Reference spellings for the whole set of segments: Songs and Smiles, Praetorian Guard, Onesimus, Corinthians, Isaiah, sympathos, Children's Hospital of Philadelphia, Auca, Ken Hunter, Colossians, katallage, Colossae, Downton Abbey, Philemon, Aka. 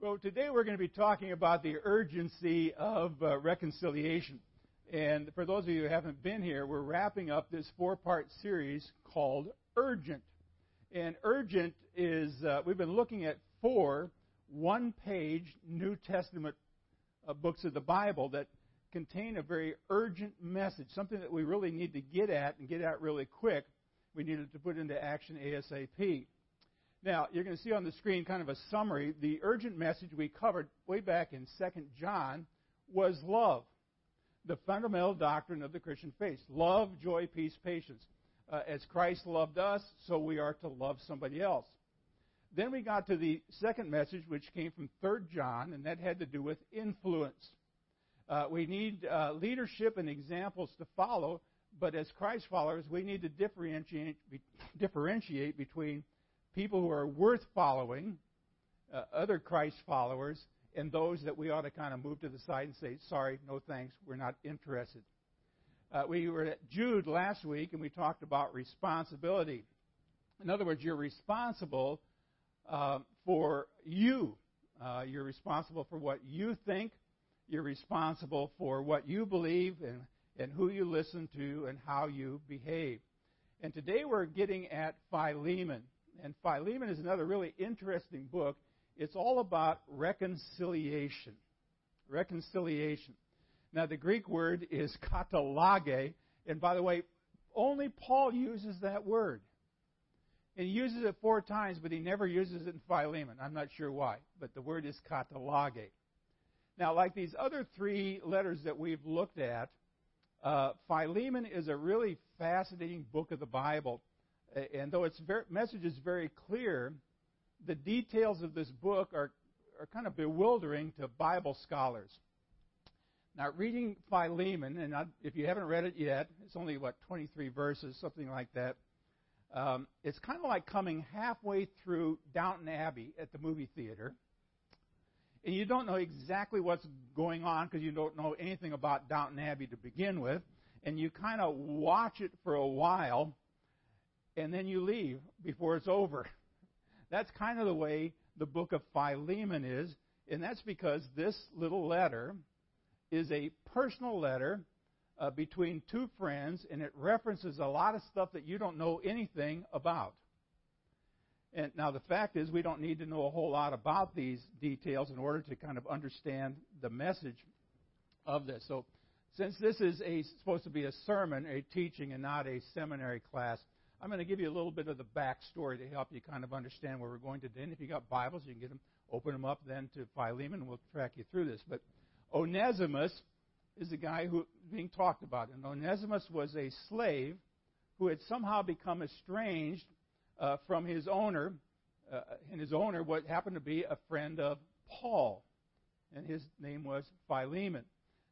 Well, today we're going to be talking about the urgency of reconciliation. And for those of you who haven't been here, we're wrapping up this four-part series called Urgent. And Urgent is, we've been looking at four one-page New Testament books of the Bible that contain a very urgent message, something that we really need to get at and get at really quick. We needed to put into action ASAP. Now, you're going to see on the screen kind of a summary. The urgent message we covered way back in 2 John was love, the fundamental doctrine of the Christian faith. Love, joy, peace, patience. As Christ loved us, so we are to love somebody else. Then we got to the second message, which came from 3 John, and that had to do with influence. We need leadership and examples to follow, but as Christ followers, we need to differentiate between people who are worth following, other Christ followers, and those that we ought to kind of move to the side and say, sorry, no thanks, we're not interested. We were at Jude last week, and we talked about responsibility. In other words, you're responsible for you. You're responsible for what you think. You're responsible for what you believe and who you listen to and how you behave. And today we're getting at Philemon. And Philemon is another really interesting book. It's all about reconciliation. Reconciliation. Now, the Greek word is katallage. And by the way, only Paul uses that word. And he uses it four times, but he never uses it in Philemon. I'm not sure why, but the word is katallage. Now, like these other three letters that we've looked at, Philemon is a really fascinating book of the Bible. And though its message is very clear, the details of this book are kind of bewildering to Bible scholars. Now, reading Philemon, and if you haven't read it yet, it's only, 23 verses, something like that. It's kind of like coming halfway through Downton Abbey at the movie theater, and you don't know exactly what's going on because you don't know anything about Downton Abbey to begin with, and you kind of watch it for a while, and then you leave before it's over. That's kind of the way the book of Philemon is, and that's because this little letter is a personal letter between two friends, and it references a lot of stuff that you don't know anything about. And now the fact is we don't need to know a whole lot about these details in order to kind of understand the message of this. So since this is supposed to be a sermon, a teaching, and not a seminary class, I'm going to give you a little bit of the backstory to help you kind of understand where we're going today. And if you got Bibles, you can get them, open them up then to Philemon, and we'll track you through this. But Onesimus is the guy who being talked about. And Onesimus was a slave who had somehow become estranged from his owner. And his owner happened to be a friend of Paul. And his name was Philemon.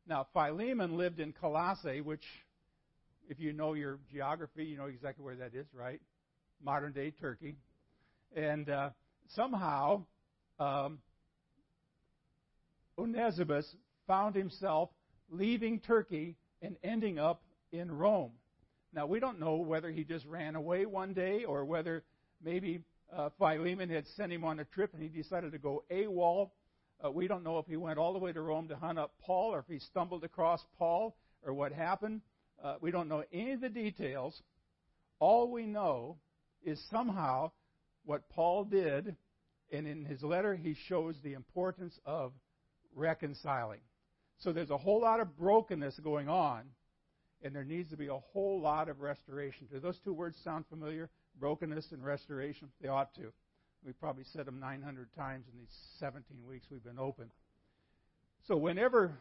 Now, Philemon lived in Colossae, which, if you know your geography, you know exactly where that is, right? Modern-day Turkey. And somehow, Onesimus found himself leaving Turkey and ending up in Rome. Now, we don't know whether he just ran away one day or whether maybe Philemon had sent him on a trip and he decided to go AWOL. We don't know if he went all the way to Rome to hunt up Paul or if he stumbled across Paul or what happened. We don't know any of the details. All we know is somehow what Paul did, and in his letter he shows the importance of reconciling. So there's a whole lot of brokenness going on, and there needs to be a whole lot of restoration. Do those two words sound familiar? Brokenness and restoration? They ought to. We probably said them 900 times in these 17 weeks we've been open. So whenever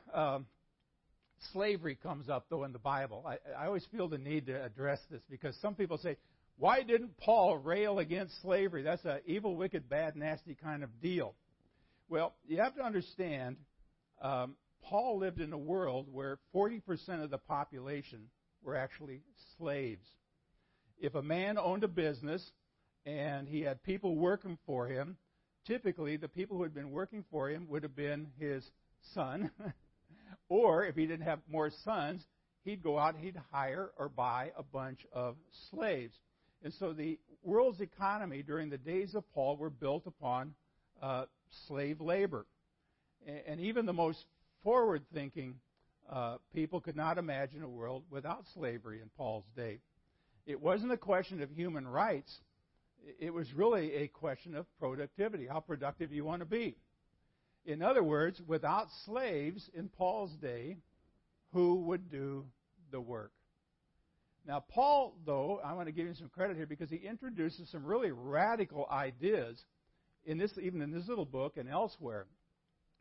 slavery comes up, though, in the Bible, I always feel the need to address this because some people say, why didn't Paul rail against slavery? That's an evil, wicked, bad, nasty kind of deal. Well, you have to understand, Paul lived in a world where 40% of the population were actually slaves. If a man owned a business and he had people working for him, typically the people who had been working for him would have been his son. Or if he didn't have more sons, he'd go out and he'd hire or buy a bunch of slaves. And so the world's economy during the days of Paul were built upon slave labor. And even the most forward-thinking people could not imagine a world without slavery in Paul's day. It wasn't a question of human rights. It was really a question of productivity, how productive you want to be. In other words, without slaves in Paul's day, who would do the work? Now, Paul, though, I want to give him some credit here because he introduces some really radical ideas in this, even in this little book and elsewhere.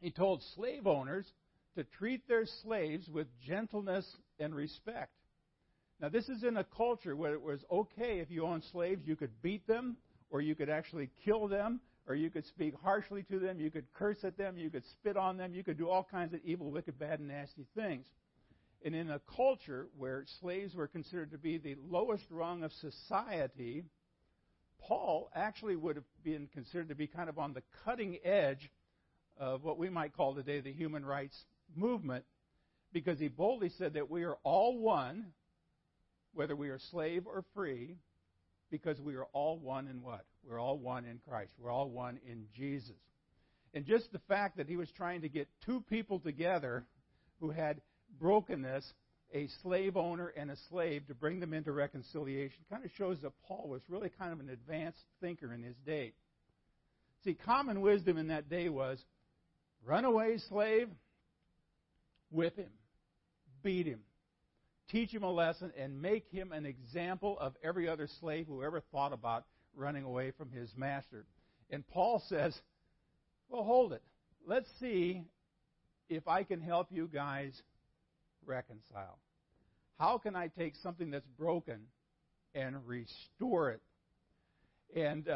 He told slave owners to treat their slaves with gentleness and respect. Now, this is in a culture where it was okay if you owned slaves, you could beat them, or you could actually kill them, or you could speak harshly to them, you could curse at them, you could spit on them, you could do all kinds of evil, wicked, bad, and nasty things. And in a culture where slaves were considered to be the lowest rung of society, Paul actually would have been considered to be kind of on the cutting edge of what we might call today the human rights movement, because he boldly said that we are all one, whether we are slave or free, because we are all one in what? We're all one in Christ. We're all one in Jesus. And just the fact that he was trying to get two people together who had brokenness, a slave owner and a slave, to bring them into reconciliation, kind of shows that Paul was really kind of an advanced thinker in his day. See, common wisdom in that day was, run away, slave, whip him, beat him, teach him a lesson, and make him an example of every other slave who ever thought about running away from his master. And Paul says, well, hold it. Let's see if I can help you guys reconcile. How can I take something that's broken and restore it? And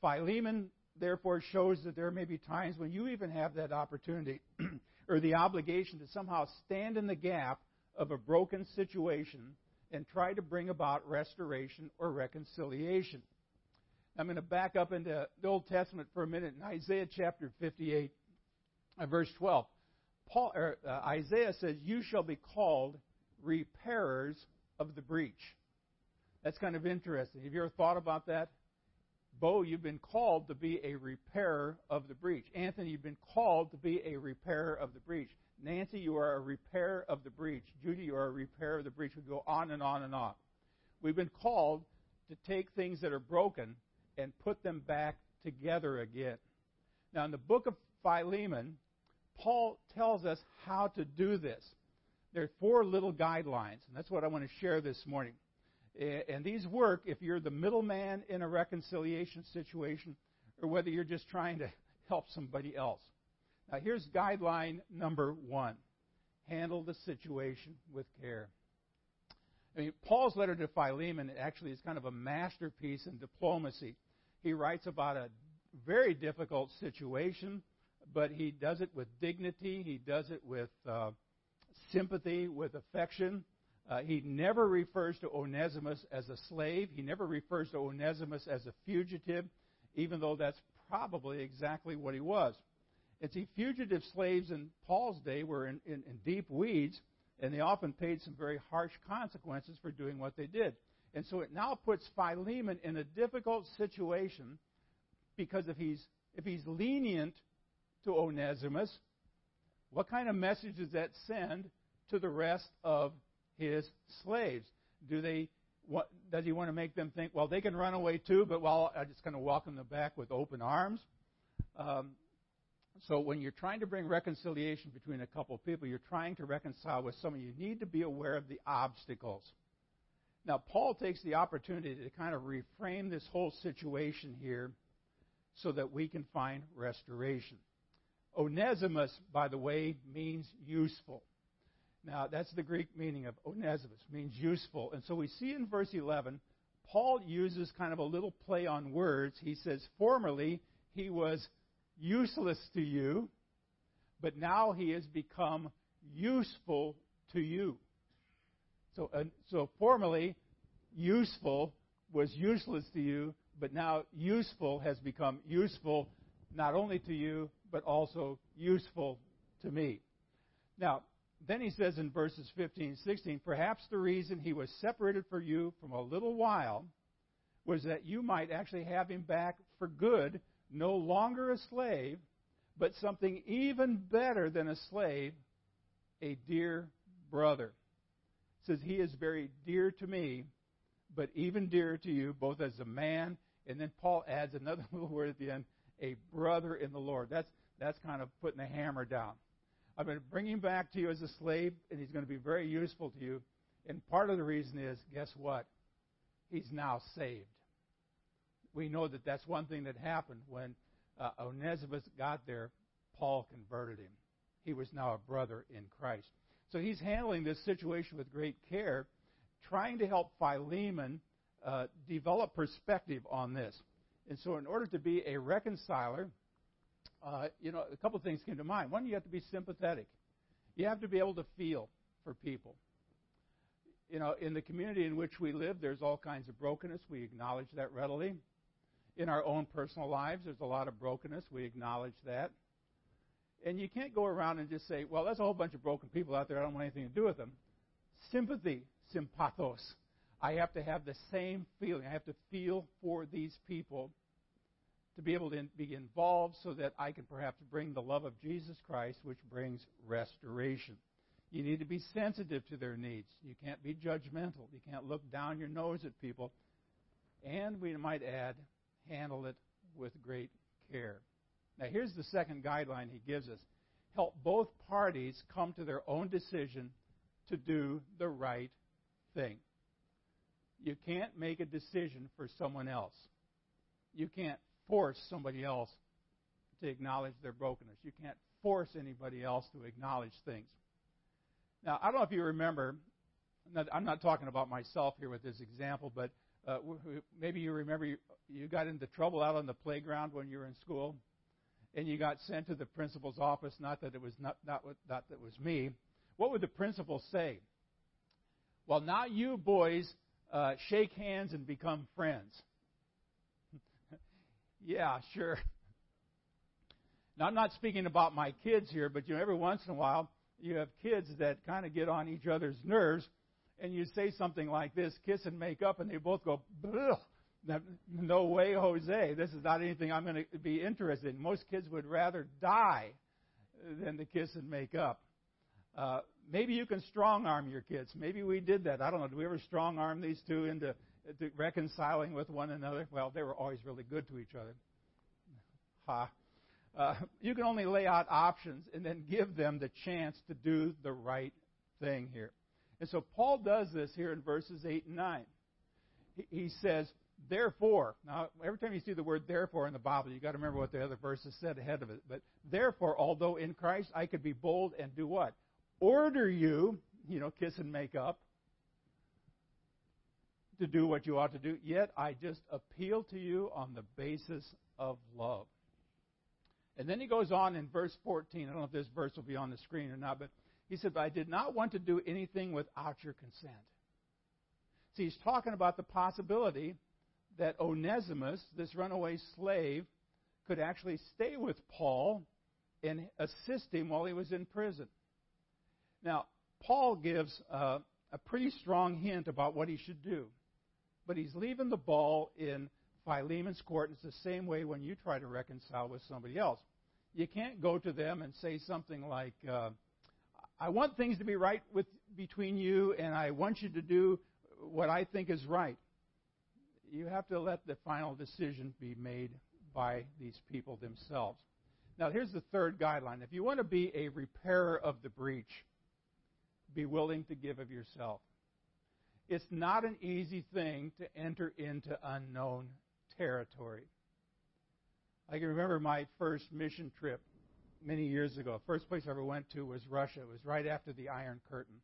Philemon, therefore, shows that there may be times when you even have that opportunity or the obligation to somehow stand in the gap of a broken situation and try to bring about restoration or reconciliation. I'm going to back up into the Old Testament for a minute in Isaiah chapter 58, verse 12. Isaiah says, you shall be called repairers of the breach. That's kind of interesting. Have you ever thought about that? Bo, you've been called to be a repairer of the breach. Anthony, you've been called to be a repairer of the breach. Nancy, you are a repairer of the breach. Judy, you are a repairer of the breach. We go on and on and on. We've been called to take things that are broken and put them back together again. Now, in the book of Philemon, Paul tells us how to do this. There are four little guidelines, and that's what I want to share this morning. And these work if you're the middleman in a reconciliation situation or whether you're just trying to help somebody else. Now, here's guideline number one. Handle the situation with care. I mean, Paul's letter to Philemon actually is kind of a masterpiece in diplomacy. He writes about a very difficult situation, but he does it with dignity. He does it with sympathy, with affection. He never refers to Onesimus as a slave. He never refers to Onesimus as a fugitive, even though that's probably exactly what he was. And see, fugitive slaves in Paul's day were in deep weeds, and they often paid some very harsh consequences for doing what they did. And so it now puts Philemon in a difficult situation because if he's lenient to Onesimus, what kind of message does that send to the rest of his slaves? Does he want to make them think, well, they can run away too, but well, I'm just going to welcome them back with open arms? So when you're trying to bring reconciliation between a couple of people, you're trying to reconcile with someone, you need to be aware of the obstacles. Now, Paul takes the opportunity to kind of reframe this whole situation here so that we can find restoration. Onesimus, by the way, means useful. Now, that's the Greek meaning of Onesimus, means useful. And so we see in verse 11, Paul uses kind of a little play on words. He says, formerly he was useless to you, but now he has become useful to you. So formerly useful was useless to you, but now useful has become useful not only to you, but also useful to me. Now, then he says in verses 15 and 16, perhaps the reason he was separated from you for a little while was that you might actually have him back for good, no longer a slave, but something even better than a slave, a dear brother. It says, he is very dear to me, but even dearer to you, both as a man, and then Paul adds another little word at the end, a brother in the Lord. That's kind of putting the hammer down. I'm going to bring him back to you as a slave, and he's going to be very useful to you. And part of the reason is, guess what? He's now saved. We know that that's one thing that happened when Onesimus got there. Paul converted him. He was now a brother in Christ. So he's handling this situation with great care, trying to help Philemon develop perspective on this. And so in order to be a reconciler, a couple of things came to mind. One, you have to be sympathetic. You have to be able to feel for people. You know, in the community in which we live, there's all kinds of brokenness. We acknowledge that readily. In our own personal lives, there's a lot of brokenness. We acknowledge that. And you can't go around and just say, well, there's a whole bunch of broken people out there. I don't want anything to do with them. Sympathy, sympathos. I have to have the same feeling. I have to feel for these people to be able to be involved so that I can perhaps bring the love of Jesus Christ, which brings restoration. You need to be sensitive to their needs. You can't be judgmental. You can't look down your nose at people. And we might add, handle it with great care. Now, here's the second guideline he gives us. Help both parties come to their own decision to do the right thing. You can't make a decision for someone else. You can't force somebody else to acknowledge their brokenness. You can't force anybody else to acknowledge things. Now, I don't know if you remember, I'm not talking about myself here with this example, but maybe you remember you got into trouble out on the playground when you were in school, and you got sent to the principal's office, not that it was me. What would the principal say? Well, now you boys shake hands and become friends. Yeah, sure. Now, I'm not speaking about my kids here, but every once in a while, you have kids that kind of get on each other's nerves, and you say something like this, kiss and make up, and they both go, no way, Jose. This is not anything I'm going to be interested in. Most kids would rather die than to kiss and make up. Maybe you can strong-arm your kids. Maybe we did that. I don't know. Do we ever strong-arm these two into reconciling with one another? Well, they were always really good to each other. Ha. You can only lay out options and then give them the chance to do the right thing here. And so Paul does this here in verses 8 and 9. He says, therefore. Now, every time you see the word therefore in the Bible, you've got to remember what the other verses said ahead of it. But therefore, although in Christ I could be bold and do what? Order you, kiss and make up, to do what you ought to do. Yet I just appeal to you on the basis of love. And then he goes on in verse 14. I don't know if this verse will be on the screen or not, but he said, but I did not want to do anything without your consent. See, he's talking about the possibility that Onesimus, this runaway slave, could actually stay with Paul and assist him while he was in prison. Now, Paul gives a pretty strong hint about what he should do, but he's leaving the ball in Philemon's court, and it's the same way when you try to reconcile with somebody else. You can't go to them and say something like, I want things to be right between you, and I want you to do what I think is right. You have to let the final decision be made by these people themselves. Now, here's the third guideline. If you want to be a repairer of the breach, be willing to give of yourself. It's not an easy thing to enter into unknown territory. I can remember my first mission trip many years ago. The first place I ever went to was Russia. It was right after the Iron Curtain.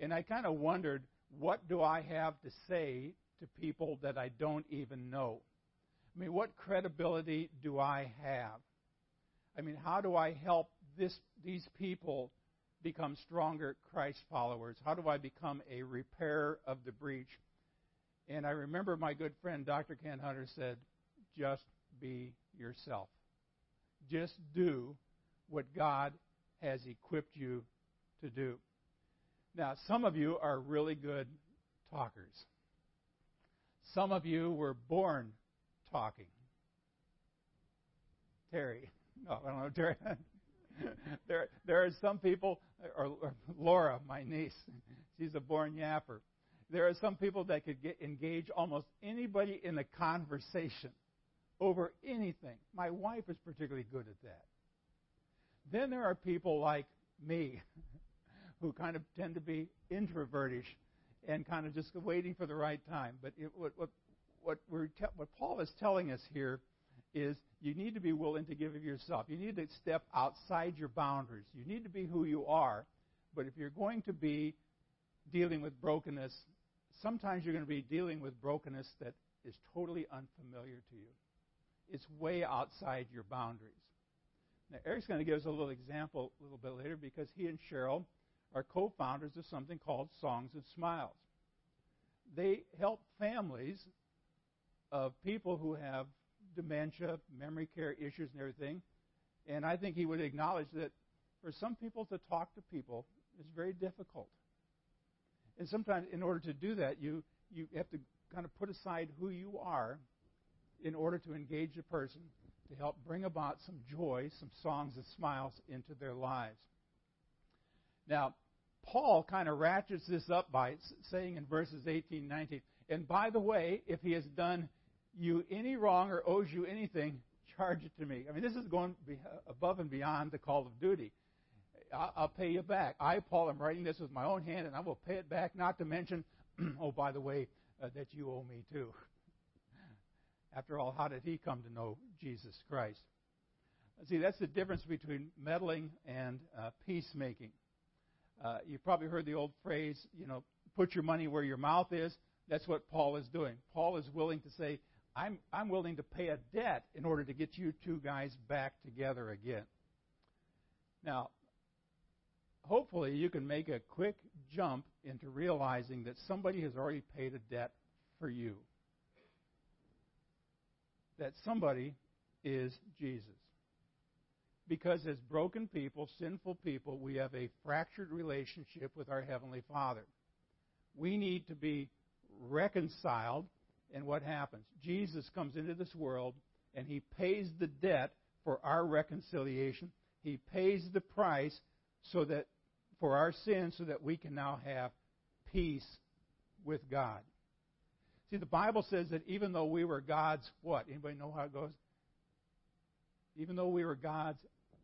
And I kind of wondered, what do I have to say to people that I don't even know? I mean, what credibility do I have? I mean, how do I help these people become stronger Christ followers? How do I become a repairer of the breach? And I remember my good friend, Dr. Ken Hunter, said, just be yourself. Just do what God has equipped you to do. Now, some of you are really good talkers. Some of you were born talking. Terry. No, I don't know Terry. There are some people, or Laura, my niece, she's a born yapper. There are some people that could engage almost anybody in a conversation over anything. My wife is particularly good at that. Then there are people like me who kind of tend to be introvertish and kind of just waiting for the right time. But what Paul is telling us here is you need to be willing to give of yourself. You need to step outside your boundaries. You need to be who you are. But if you're going to be dealing with brokenness, sometimes you're going to be dealing with brokenness that is totally unfamiliar to you. It's way outside your boundaries. Now, Eric's going to give us a little example a little bit later because he and Cheryl are co-founders of something called Songs and Smiles. They help families of people who have dementia, memory care issues and everything. And I think he would acknowledge that for some people to talk to people is very difficult. And sometimes in order to do that, you have to kind of put aside who you are in order to engage a person to help bring about some joy, some songs and smiles into their lives. Now, Paul kind of ratchets this up by saying in verses 18, 19, and by the way, if he has done you any wrong or owes you anything, charge it to me. I mean, this is going above and beyond the call of duty. I'll pay you back. I, Paul, am writing this with my own hand, and I will pay it back, not to mention, oh, by the way, that you owe me too. After all, how did he come to know Jesus Christ? See, that's the difference between meddling and peacemaking. You've probably heard the old phrase, put your money where your mouth is. That's what Paul is doing. Paul is willing to say, I'm willing to pay a debt in order to get you two guys back together again. Now, hopefully you can make a quick jump into realizing that somebody has already paid a debt for you. That somebody is Jesus. Because as broken people, sinful people, we have a fractured relationship with our Heavenly Father. We need to be reconciled, and what happens? Jesus comes into this world, and he pays the debt for our reconciliation. He pays the price so that for our sins, so that we can now have peace with God. See, the Bible says that even though we were God's what? Anybody know how it goes? Even though we were God's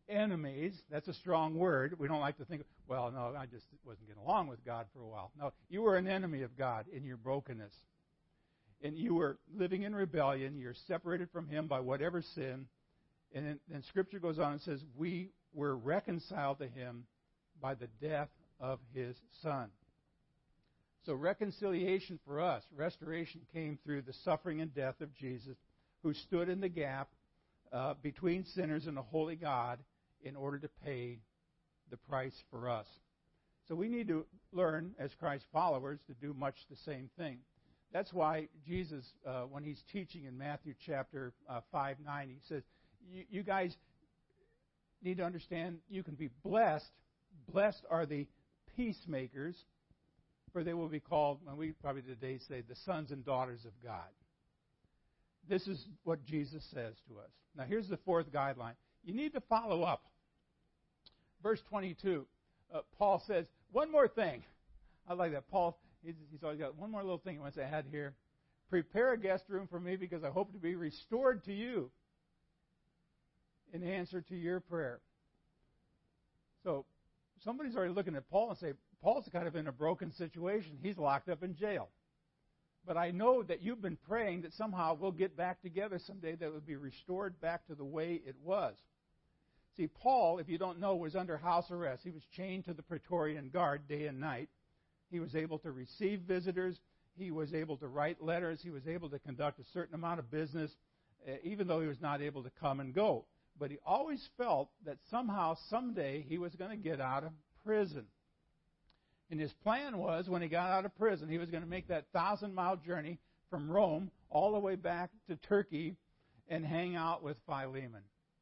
enemies, that's a strong word. We don't like to think, well, no, I just wasn't getting along with God for a while. No, you were an enemy of God in your brokenness. And you were living in rebellion. You're separated from him by whatever sin. And then Scripture goes on and says, we were reconciled to him by the death of his Son. So reconciliation for us, restoration, came through the suffering and death of Jesus, who stood in the gap between sinners and a holy God in order to pay the price for us. So we need to learn, as Christ followers, to do much the same thing. That's why Jesus, when he's teaching in Matthew chapter 5:9, he says, you guys need to understand you can be blessed. Blessed are the peacemakers, for they will be called, and we probably today say, the sons and daughters of God. This is what Jesus says to us. Now, here's the fourth guideline. You need to follow up. Verse 22, Paul says, one more thing. I like that. Paul, he's always got one more little thing he wants to add here. Prepare a guest room for me because I hope to be restored to you in answer to your prayer. So somebody's already looking at Paul and say, Paul's kind of in a broken situation. He's locked up in jail. But I know that you've been praying that somehow we'll get back together someday, that it would be restored back to the way it was. See, Paul, if you don't know, was under house arrest. He was chained to the Praetorian Guard day and night. He was able to receive visitors. He was able to write letters. He was able to conduct a certain amount of business, even though he was not able to come and go. But he always felt that somehow, someday, he was going to get out of prison. And his plan was, when he got out of prison, he was going to make that 1,000-mile journey from Rome all the way back to Turkey and hang out with Philemon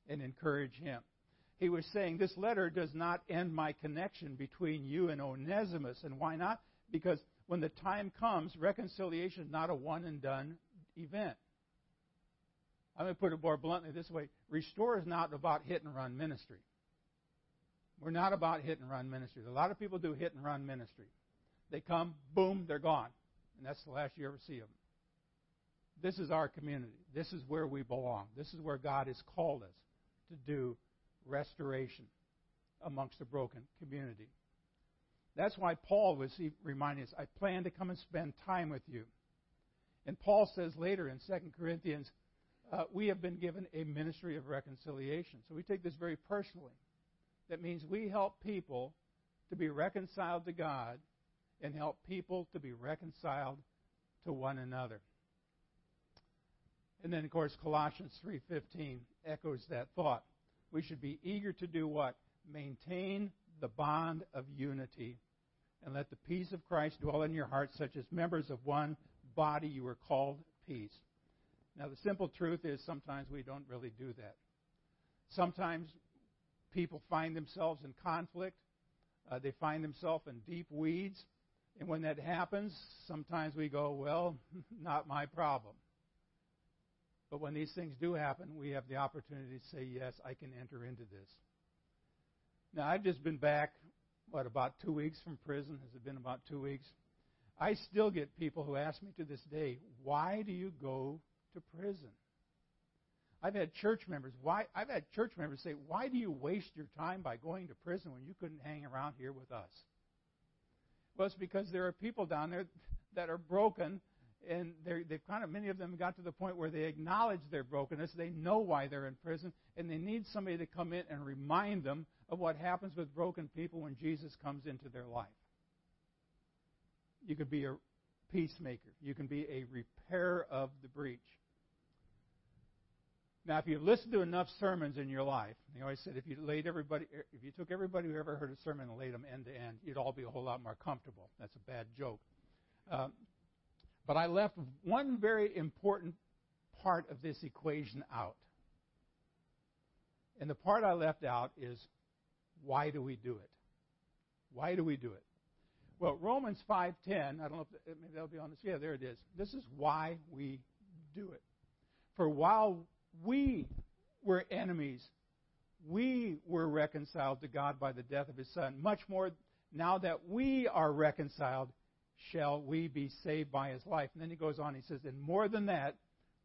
and encourage him. He was saying, this letter does not end my connection between you and Onesimus. And why not? Because when the time comes, reconciliation is not a one-and-done event. I'm going to put it more bluntly this way. Restore is not about hit-and-run ministry. We're not about hit-and-run ministry. A lot of people do hit-and-run ministry. They come, boom, they're gone. And that's the last you ever see them. This is our community. This is where we belong. This is where God has called us to do restoration amongst a broken community. That's why Paul was reminding us, I plan to come and spend time with you. And Paul says later in 2 Corinthians, we have been given a ministry of reconciliation. So we take this very personally. That means we help people to be reconciled to God and help people to be reconciled to one another. And then, of course, Colossians 3:15 echoes that thought. We should be eager to do what? Maintain the bond of unity, and let the peace of Christ dwell in your hearts, such as members of one body you were called peace. Now, the simple truth is sometimes we don't really do that. Sometimes people find themselves in conflict. They find themselves in deep weeds. And when that happens, sometimes we go, well, not my problem. But when these things do happen, we have the opportunity to say, yes, I can enter into this. Now, I've just been back, about 2 weeks from prison? Has it been about 2 weeks? I still get people who ask me to this day, why do you go to prison? I've had church members say, why do you waste your time by going to prison when you couldn't hang around here with us? Well, it's because there are people down there that are broken, and they've many of them got to the point where they acknowledge their brokenness. They know why they're in prison, and they need somebody to come in and remind them of what happens with broken people when Jesus comes into their life. You could be a peacemaker. You can be a repairer of the breach. Now, if you've listened to enough sermons in your life, they always said if you took everybody who ever heard a sermon and laid them end to end, you'd all be a whole lot more comfortable. That's a bad joke. But I left one very important part of this equation out. And the part I left out is, why do we do it? Why do we do it? Well, Romans 5:10, I don't know if maybe that'll be on this. Yeah, there it is. This is why we do it. For while we were enemies, we were reconciled to God by the death of his Son. Much more now that we are reconciled, shall we be saved by his life. And then he goes on, he says, and more than that,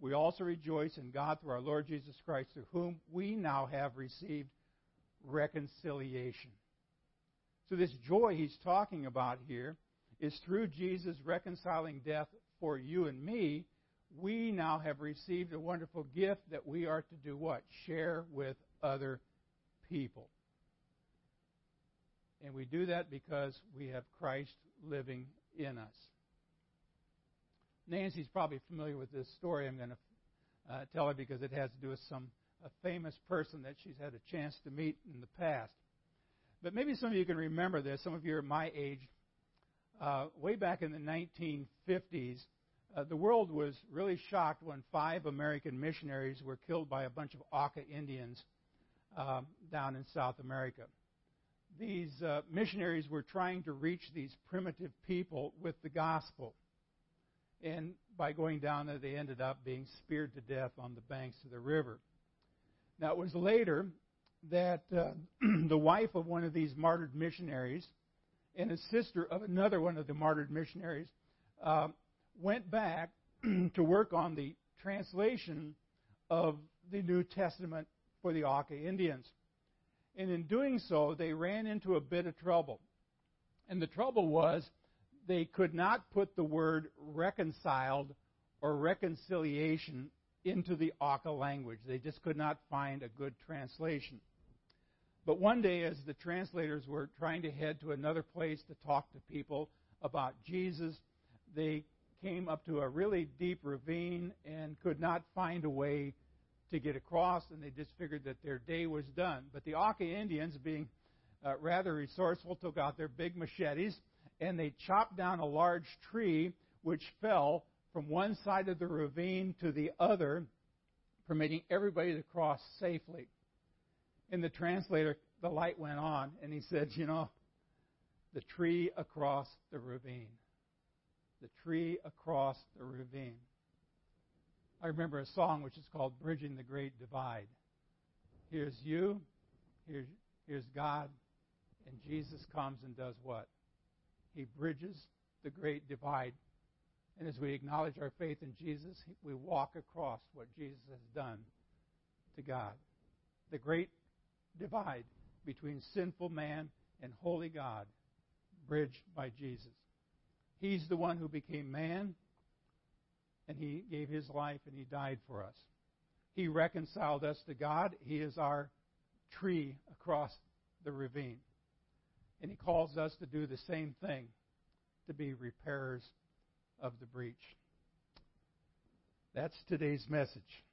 we also rejoice in God through our Lord Jesus Christ, through whom we now have received reconciliation. So this joy he's talking about here is through Jesus reconciling death for you and me, we now have received a wonderful gift that we are to do what? Share with other people. And we do that because we have Christ living in us. Nancy's probably familiar with this story I'm going to tell her because it has to do with a famous person that she's had a chance to meet in the past. But maybe some of you can remember this. Some of you are my age. Way back in the 1950s, the world was really shocked when 5 American missionaries were killed by a bunch of Auca Indians down in South America. These missionaries were trying to reach these primitive people with the gospel. And by going down there, they ended up being speared to death on the banks of the river. Now, it was later that the wife of one of these martyred missionaries and a sister of another one of the martyred missionaries went back to work on the translation of the New Testament for the Aka Indians. And in doing so, they ran into a bit of trouble. And the trouble was, they could not put the word reconciled or reconciliation into the Aka language. They just could not find a good translation. But one day, as the translators were trying to head to another place to talk to people about Jesus, they came up to a really deep ravine and could not find a way to get across, and they just figured that their day was done. But the Aka Indians, being rather resourceful, took out their big machetes, and they chopped down a large tree which fell from one side of the ravine to the other, permitting everybody to cross safely. And the translator, the light went on, and he said, the tree across the ravine. The tree across the ravine. I remember a song which is called Bridging the Great Divide. Here's you, here's God, and Jesus comes and does what? He bridges the great divide. And as we acknowledge our faith in Jesus, we walk across what Jesus has done to God. The great divide between sinful man and holy God, bridged by Jesus. He's the one who became man, and he gave his life, and he died for us. He reconciled us to God. He is our tree across the ravine. And he calls us to do the same thing, to be repairers of the breach. That's today's message.